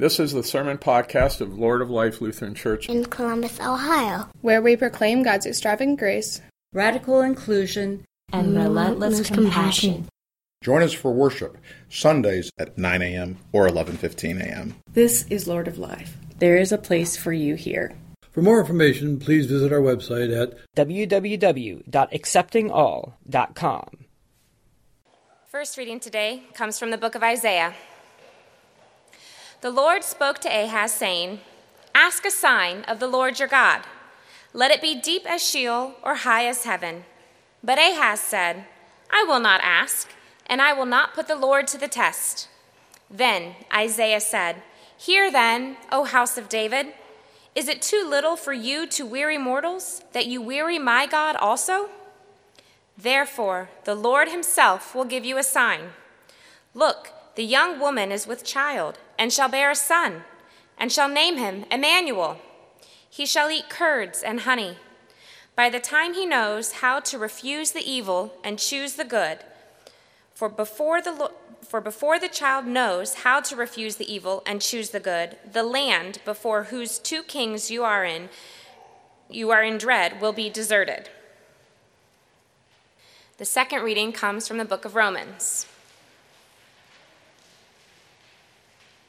This is the sermon podcast of Lord of Life Lutheran Church in Columbus, Ohio, where we proclaim God's extravagant grace, radical inclusion, and relentless compassion. Join us for worship Sundays at 9 a.m. or 11:15 a.m. This is Lord of Life. There is a place for you here. For more information, please visit our website at www.acceptingall.com. First reading today comes from the book of Isaiah. The Lord spoke to Ahaz, saying, "Ask a sign of the Lord your God. Let it be deep as Sheol or high as heaven." But Ahaz said, "I will not ask, and I will not put the Lord to the test." Then Isaiah said, "Hear then, O house of David, is it too little for you to weary mortals, that you weary my God also? Therefore, the Lord himself will give you a sign. Look, the young woman is with child, and shall bear a son, and shall name him Emmanuel. He shall eat curds and honey. By the time he knows how to refuse the evil and choose the good, for before the child knows how to refuse the evil and choose the good, the land before whose two kings you are in dread will be deserted." The second reading comes from the book of Romans.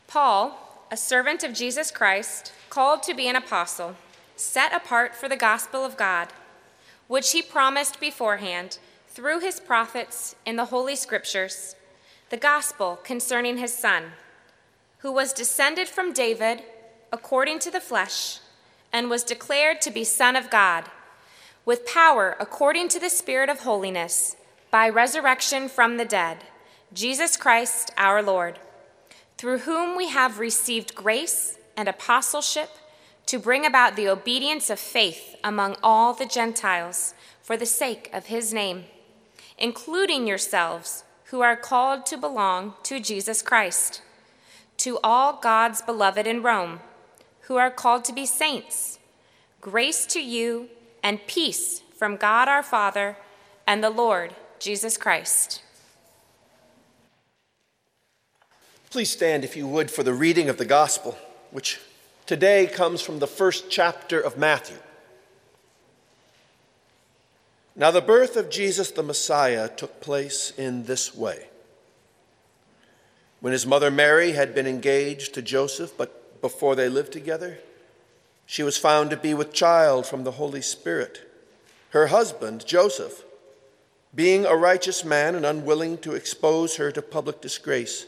Paul, a servant of Jesus Christ, called to be an apostle, set apart for the gospel of God, which he promised beforehand through his prophets in the Holy Scriptures, the gospel concerning his Son, who was descended from David according to the flesh, and was declared to be Son of God, with power according to the Spirit of holiness, by resurrection from the dead, Jesus Christ our Lord, through whom we have received grace and apostleship to bring about the obedience of faith among all the Gentiles for the sake of his name, including yourselves who are called to belong to Jesus Christ, to all God's beloved in Rome, who are called to be saints, grace to you and peace from God our Father and the Lord Jesus Christ. Please stand, if you would, for the reading of the gospel, which today comes from the first chapter of Matthew. Now the birth of Jesus the Messiah took place in this way. When his mother Mary had been engaged to Joseph, but before they lived together, she was found to be with child from the Holy Spirit. Her husband, Joseph, being a righteous man and unwilling to expose her to public disgrace,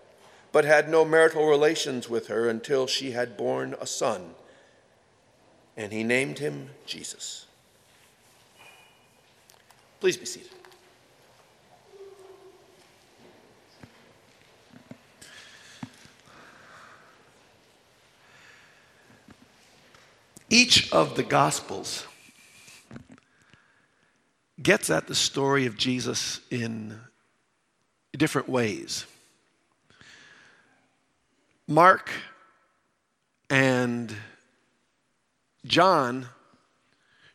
but had no marital relations with her until she had borne a son, and he named him Jesus. Please be seated. Each of the Gospels gets at the story of Jesus in different ways. Mark and John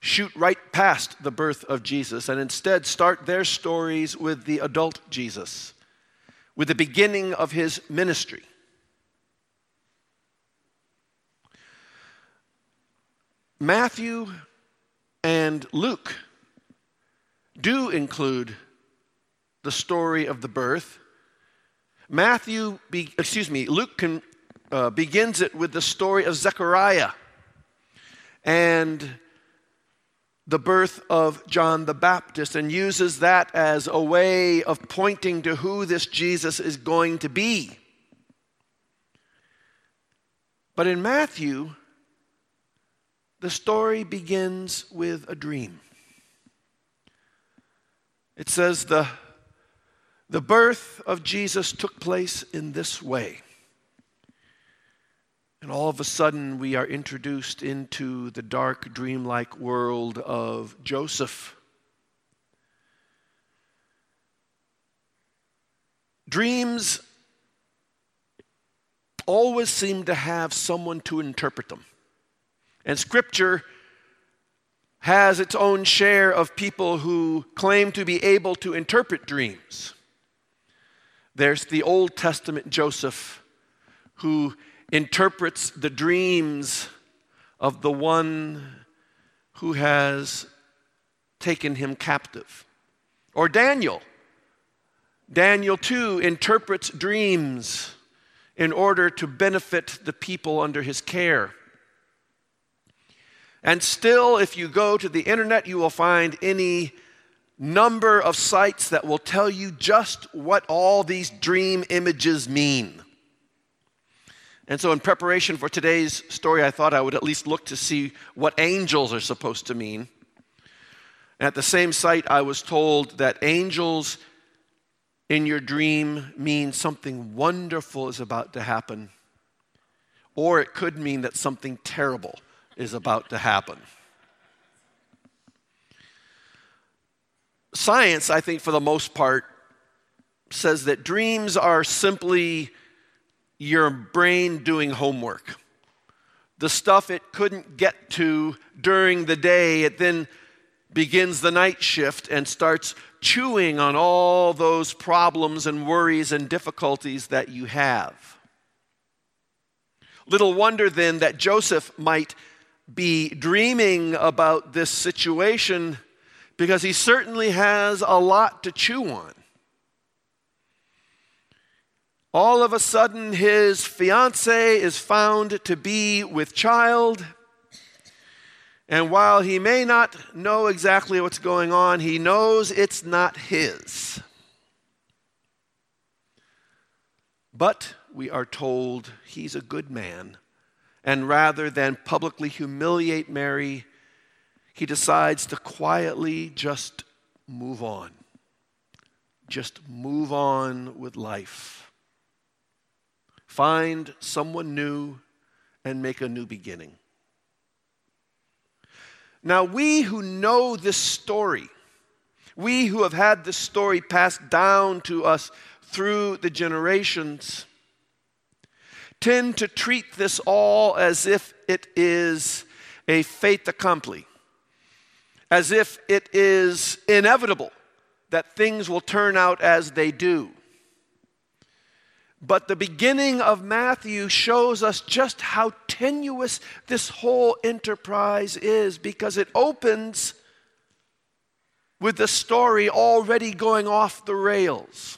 shoot right past the birth of Jesus and instead start their stories with the adult Jesus, with the beginning of his ministry. Matthew and Luke do include the story of the birth. Luke begins it with the story of Zechariah and the birth of John the Baptist, and uses that as a way of pointing to who this Jesus is going to be. But in Matthew, the story begins with a dream. It says the birth of Jesus took place in this way. And all of a sudden we are introduced into the dark, dreamlike world of Joseph. Dreams always seem to have someone to interpret them. And Scripture has its own share of people who claim to be able to interpret dreams. There's the Old Testament Joseph, who interprets the dreams of the one who has taken him captive. Or Daniel. Daniel, too, interprets dreams in order to benefit the people under his care. And still, if you go to the internet, you will find any number of sites that will tell you just what all these dream images mean. And so in preparation for today's story, I thought I would at least look to see what angels are supposed to mean. At the same site, I was told that angels in your dream mean something wonderful is about to happen, or it could mean that something terrible is about to happen. Science, I think for the most part, says that dreams are simply your brain doing homework. The stuff it couldn't get to during the day, it then begins the night shift and starts chewing on all those problems and worries and difficulties that you have. Little wonder then that Joseph might be dreaming about this situation, because he certainly has a lot to chew on. All of a sudden, his fiancée is found to be with child. And while he may not know exactly what's going on, he knows it's not his. But we are told he's a good man. And rather than publicly humiliate Mary, he decides to quietly just move on. Just move on with life. Find someone new and make a new beginning. Now, we who know this story, we who have had this story passed down to us through the generations, tend to treat this all as if it is a fait accompli, as if it is inevitable that things will turn out as they do. But the beginning of Matthew shows us just how tenuous this whole enterprise is, because it opens with the story already going off the rails.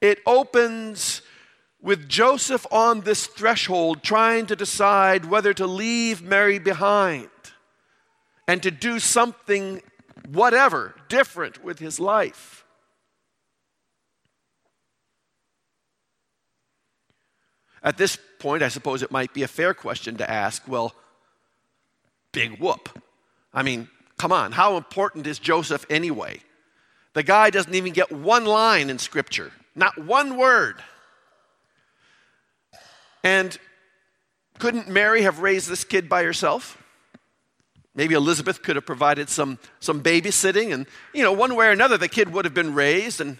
It opens with Joseph on this threshold trying to decide whether to leave Mary behind and to do something, whatever, different with his life. At this point, I suppose it might be a fair question to ask, well, big whoop. I mean, come on, how important is Joseph anyway? The guy doesn't even get one line in Scripture, not one word. And couldn't Mary have raised this kid by herself? Maybe Elizabeth could have provided some babysitting, and, one way or another, the kid would have been raised, and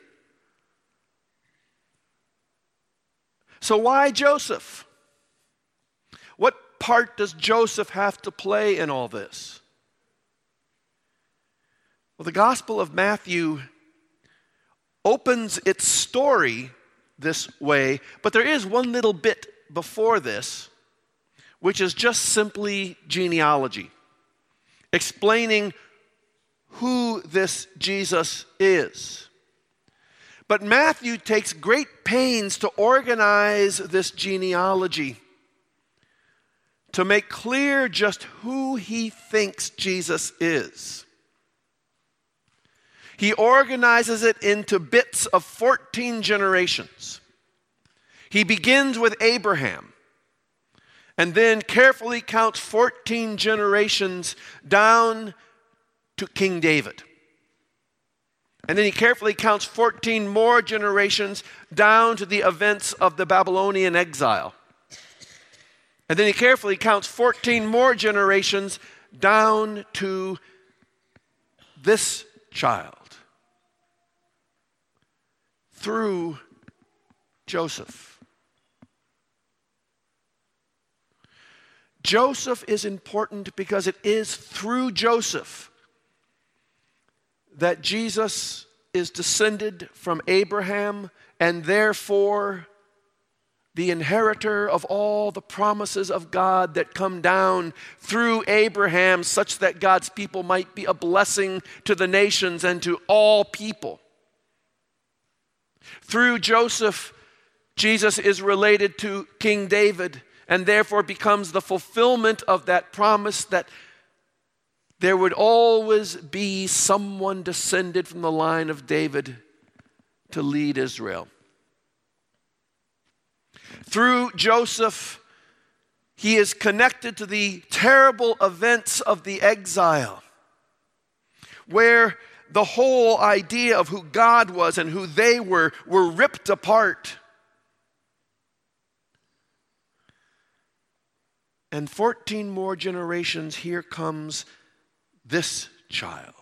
so why Joseph? What part does Joseph have to play in all this? Well, the Gospel of Matthew opens its story this way, but there is one little bit before this, which is just simply genealogy, explaining who this Jesus is. But Matthew takes great pains to organize this genealogy to make clear just who he thinks Jesus is. He organizes it into bits of 14 generations. He begins with Abraham and then carefully counts 14 generations down to King David. And then he carefully counts 14 more generations down to the events of the Babylonian exile. And then he carefully counts 14 more generations down to this child through Joseph. Joseph is important because it is through Joseph that Jesus is descended from Abraham and therefore the inheritor of all the promises of God that come down through Abraham, such that God's people might be a blessing to the nations and to all people. Through Joseph, Jesus is related to King David and therefore becomes the fulfillment of that promise that there would always be someone descended from the line of David to lead Israel. Through Joseph, he is connected to the terrible events of the exile, where the whole idea of who God was and who they were ripped apart. And 14 more generations, here comes this child.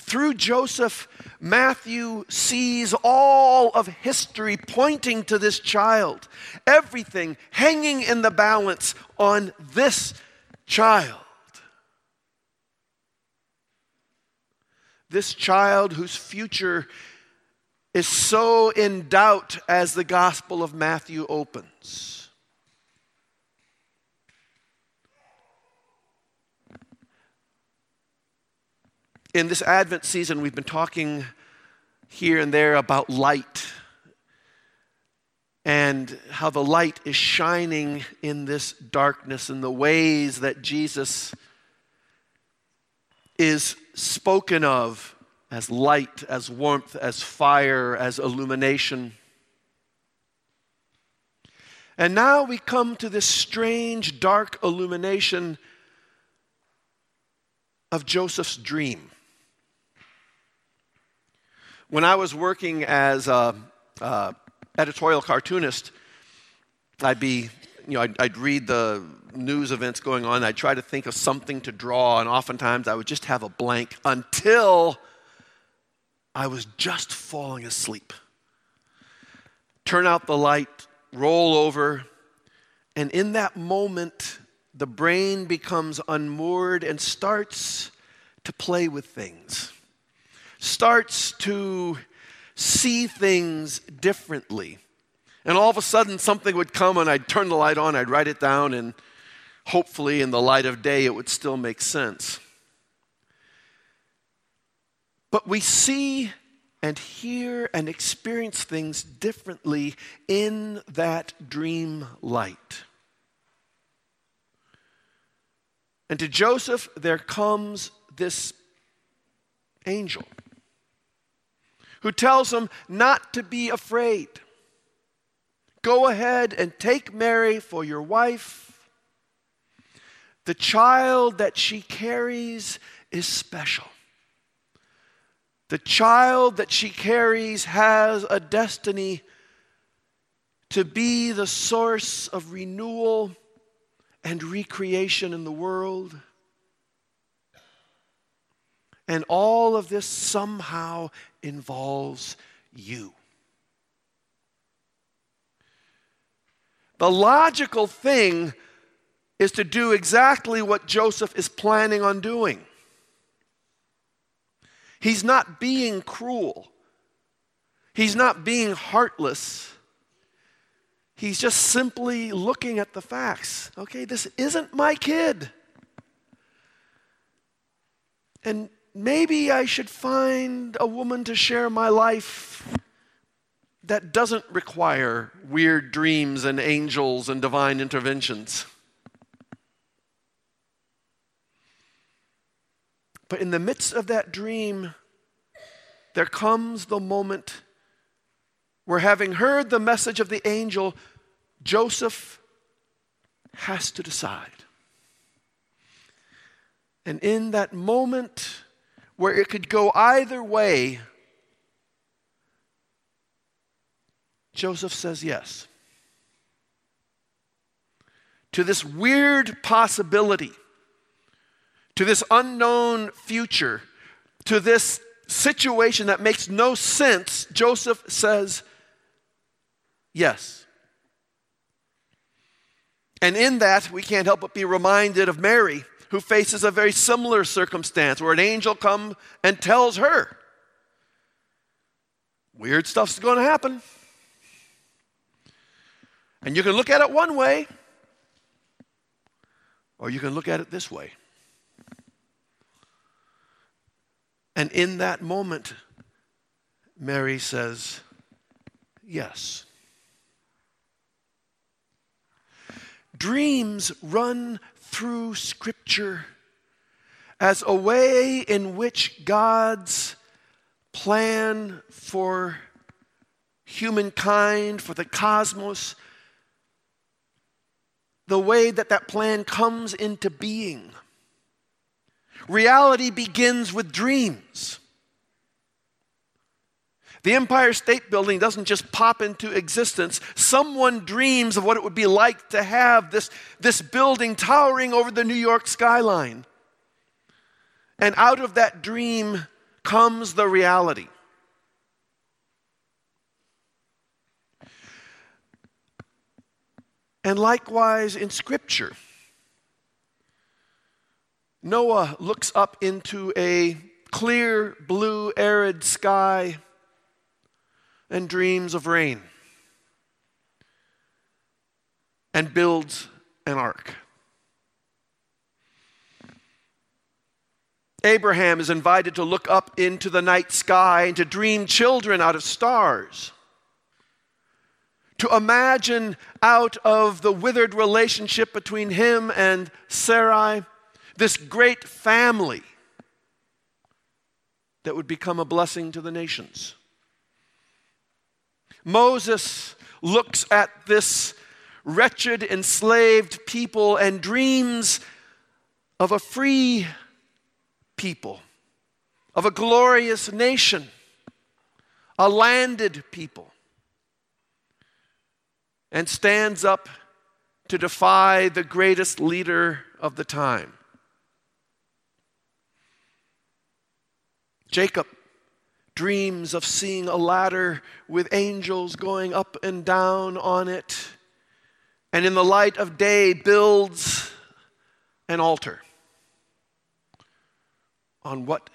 Through Joseph, Matthew sees all of history pointing to this child. Everything hanging in the balance on this child. This child whose future is so in doubt as the Gospel of Matthew opens. In this Advent season, we've been talking here and there about light and how the light is shining in this darkness and the ways that Jesus is spoken of as light, as warmth, as fire, as illumination. And now we come to this strange, dark illumination of Joseph's dream. When I was working as an editorial cartoonist, I'd read the news events going on. I'd try to think of something to draw, and oftentimes I would just have a blank until I was just falling asleep. Turn out the light, roll over, and in that moment, the brain becomes unmoored and starts to play with things. Starts to see things differently. And all of a sudden something would come and I'd turn the light on, I'd write it down, and hopefully in the light of day it would still make sense. But we see and hear and experience things differently in that dream light. And to Joseph there comes this angel who tells him not to be afraid. Go ahead and take Mary for your wife. The child that she carries is special. The child that she carries has a destiny to be the source of renewal and recreation in the world. And all of this somehow involves you. The logical thing is to do exactly what Joseph is planning on doing. He's not being cruel. He's not being heartless. He's just simply looking at the facts. Okay, this isn't my kid. And maybe I should find a woman to share my life that doesn't require weird dreams and angels and divine interventions. But in the midst of that dream, there comes the moment where, having heard the message of the angel, Joseph has to decide. And in that moment where it could go either way, Joseph says yes to this weird possibility, to this unknown future, to this situation that makes no sense. Joseph says yes. And in that, we can't help but be reminded of Mary, who faces a very similar circumstance where an angel comes and tells her, weird stuff's going to happen. And you can look at it one way, or you can look at it this way. And in that moment, Mary says, yes. Dreams run through Scripture as a way in which God's plan for humankind, for the cosmos, the way that that plan comes into being. Reality begins with dreams. The Empire State Building doesn't just pop into existence. Someone dreams of what it would be like to have this building towering over the New York skyline. And out of that dream comes the reality. And likewise in Scripture, Noah looks up into a clear, blue, arid sky and dreams of rain and builds an ark. Abraham is invited to look up into the night sky and to dream children out of stars, to imagine out of the withered relationship between him and Sarai this great family that would become a blessing to the nations. Moses looks at this wretched, enslaved people and dreams of a free people, of a glorious nation, a landed people, and stands up to defy the greatest leader of the time. Jacob dreams of seeing a ladder with angels going up and down on it, and in the light of day builds an altar on what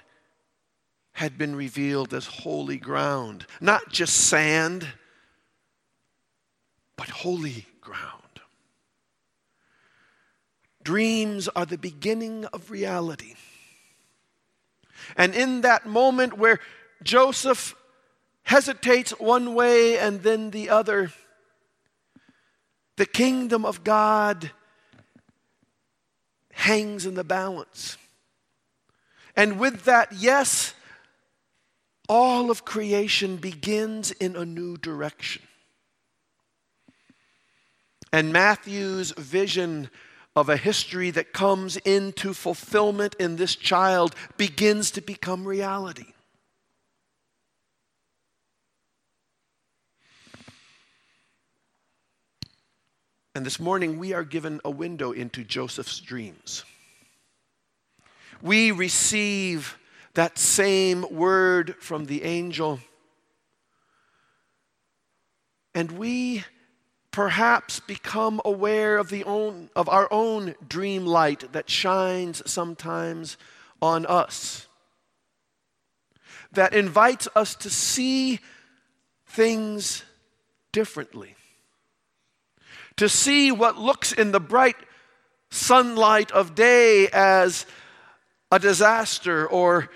had been revealed as holy ground. Not just sand, but holy ground. Dreams are the beginning of reality. And in that moment where Joseph hesitates one way and then the other, the kingdom of God hangs in the balance. And with that yes, all of creation begins in a new direction. And Matthew's vision of a history that comes into fulfillment in this child begins to become reality. And this morning we are given a window into Joseph's dreams. We receive that same word from the angel, and we perhaps become aware of our own dream light that shines sometimes on us, that invites us to see things differently, to see what looks in the bright sunlight of day as a disaster or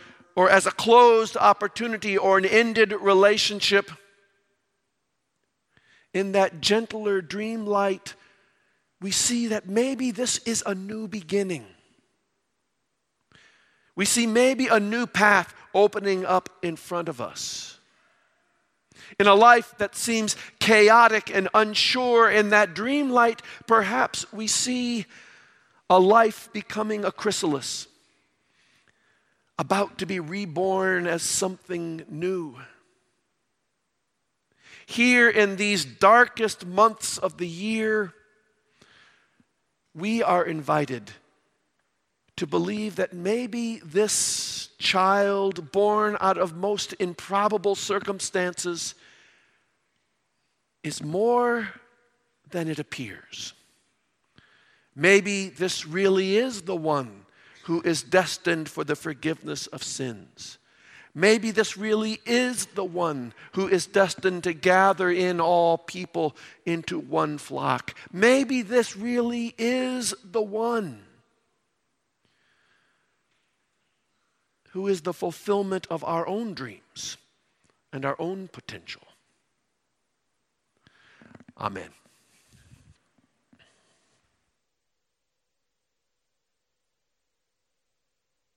as a closed opportunity or an ended relationship in that gentler dream light, we see that maybe this is a new beginning. We see maybe a new path opening up in front of us. In a life that seems chaotic and unsure, in that dream light, perhaps we see a life becoming a chrysalis, about to be reborn as something new. Here in these darkest months of the year, we are invited to believe that maybe this child born out of most improbable circumstances is more than it appears. Maybe this really is the one who is destined for the forgiveness of sins. Maybe this really is the one who is destined to gather in all people into one flock. Maybe this really is the one who is the fulfillment of our own dreams and our own potential. Amen.